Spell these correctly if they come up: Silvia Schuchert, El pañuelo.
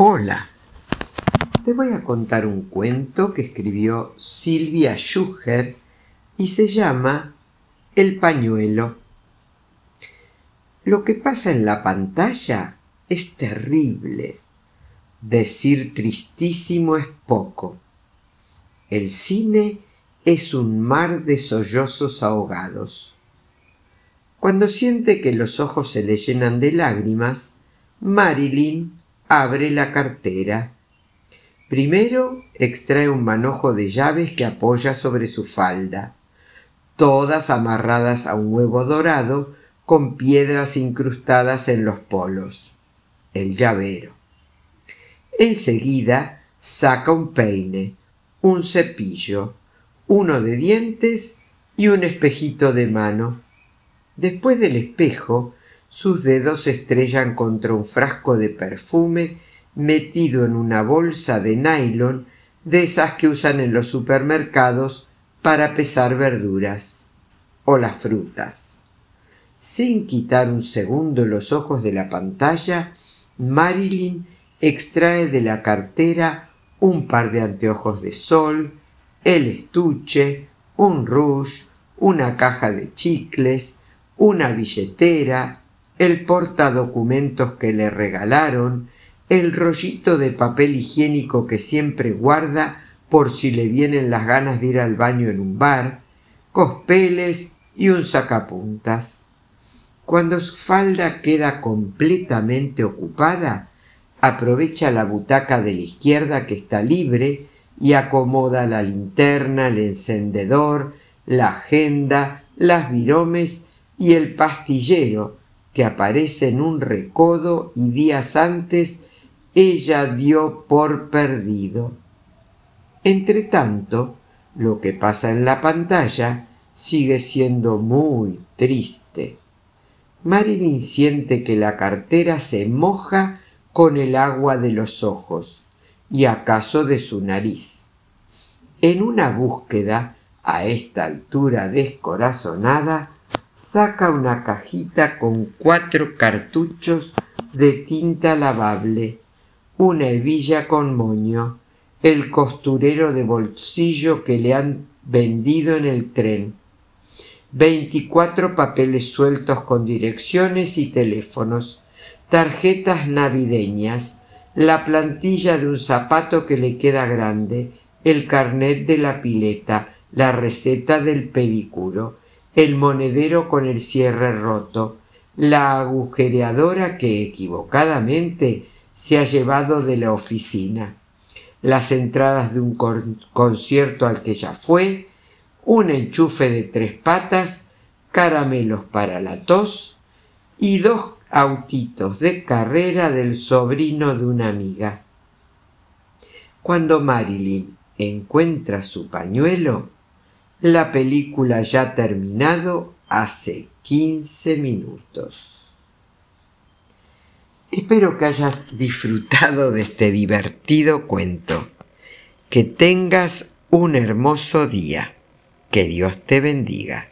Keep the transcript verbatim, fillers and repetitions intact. Hola, te voy a contar un cuento que escribió Silvia Schuchert y se llama El pañuelo. Lo que pasa en la pantalla es terrible. Decir tristísimo es poco. El cine es un mar de sollozos ahogados. Cuando siente que los ojos se le llenan de lágrimas, Marilyn abre la cartera. Primero extrae un manojo de llaves que apoya sobre su falda, todas amarradas a un huevo dorado con piedras incrustadas en los polos, el llavero. Enseguida saca un peine, un cepillo, uno de dientes y un espejito de mano. Después del espejo, sus dedos se estrellan contra un frasco de perfume metido en una bolsa de nylon de esas que usan en los supermercados para pesar verduras o las frutas. Sin quitar un segundo los ojos de la pantalla, Marilyn extrae de la cartera un par de anteojos de sol, el estuche, un rouge, una caja de chicles, una billetera, el portadocumentos que le regalaron, el rollito de papel higiénico que siempre guarda por si le vienen las ganas de ir al baño en un bar, cospeles y un sacapuntas. Cuando su falda queda completamente ocupada, aprovecha la butaca de la izquierda que está libre y acomoda la linterna, el encendedor, la agenda, las viromes y el pastillero que aparece en un recodo y días antes ella dio por perdido. Entretanto, lo que pasa en la pantalla sigue siendo muy triste. Marilyn siente que la cartera se moja con el agua de los ojos y acaso de su nariz. En una búsqueda, a esta altura descorazonada, saca una cajita con cuatro cartuchos de tinta lavable, una hebilla con moño, el costurero de bolsillo que le han vendido en el tren, veinticuatro papeles sueltos con direcciones y teléfonos, tarjetas navideñas, la plantilla de un zapato que le queda grande, el carnet de la pileta, la receta del pedicuro, el monedero con el cierre roto, la agujereadora que equivocadamente se ha llevado de la oficina, las entradas de un con- concierto al que ya fue, un enchufe de tres patas, caramelos para la tos y dos autitos de carrera del sobrino de una amiga. Cuando Marilyn encuentra su pañuelo, la película ya ha terminado hace quince minutos. Espero que hayas disfrutado de este divertido cuento. Que tengas un hermoso día. Que Dios te bendiga.